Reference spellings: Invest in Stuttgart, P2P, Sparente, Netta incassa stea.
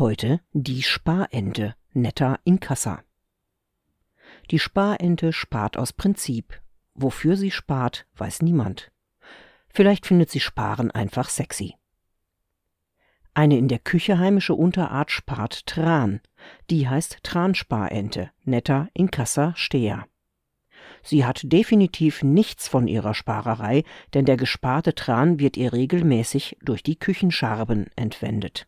Heute die Sparente, Netta incassa. Die Sparente spart aus Prinzip. Wofür sie spart, weiß niemand. Vielleicht findet sie Sparen einfach sexy. Eine in der Küche heimische Unterart spart Tran. Die heißt Transparente, Netta incassa stea. Sie hat definitiv nichts von ihrer Sparerei, denn der gesparte Tran wird ihr regelmäßig durch die Küchenscherben entwendet.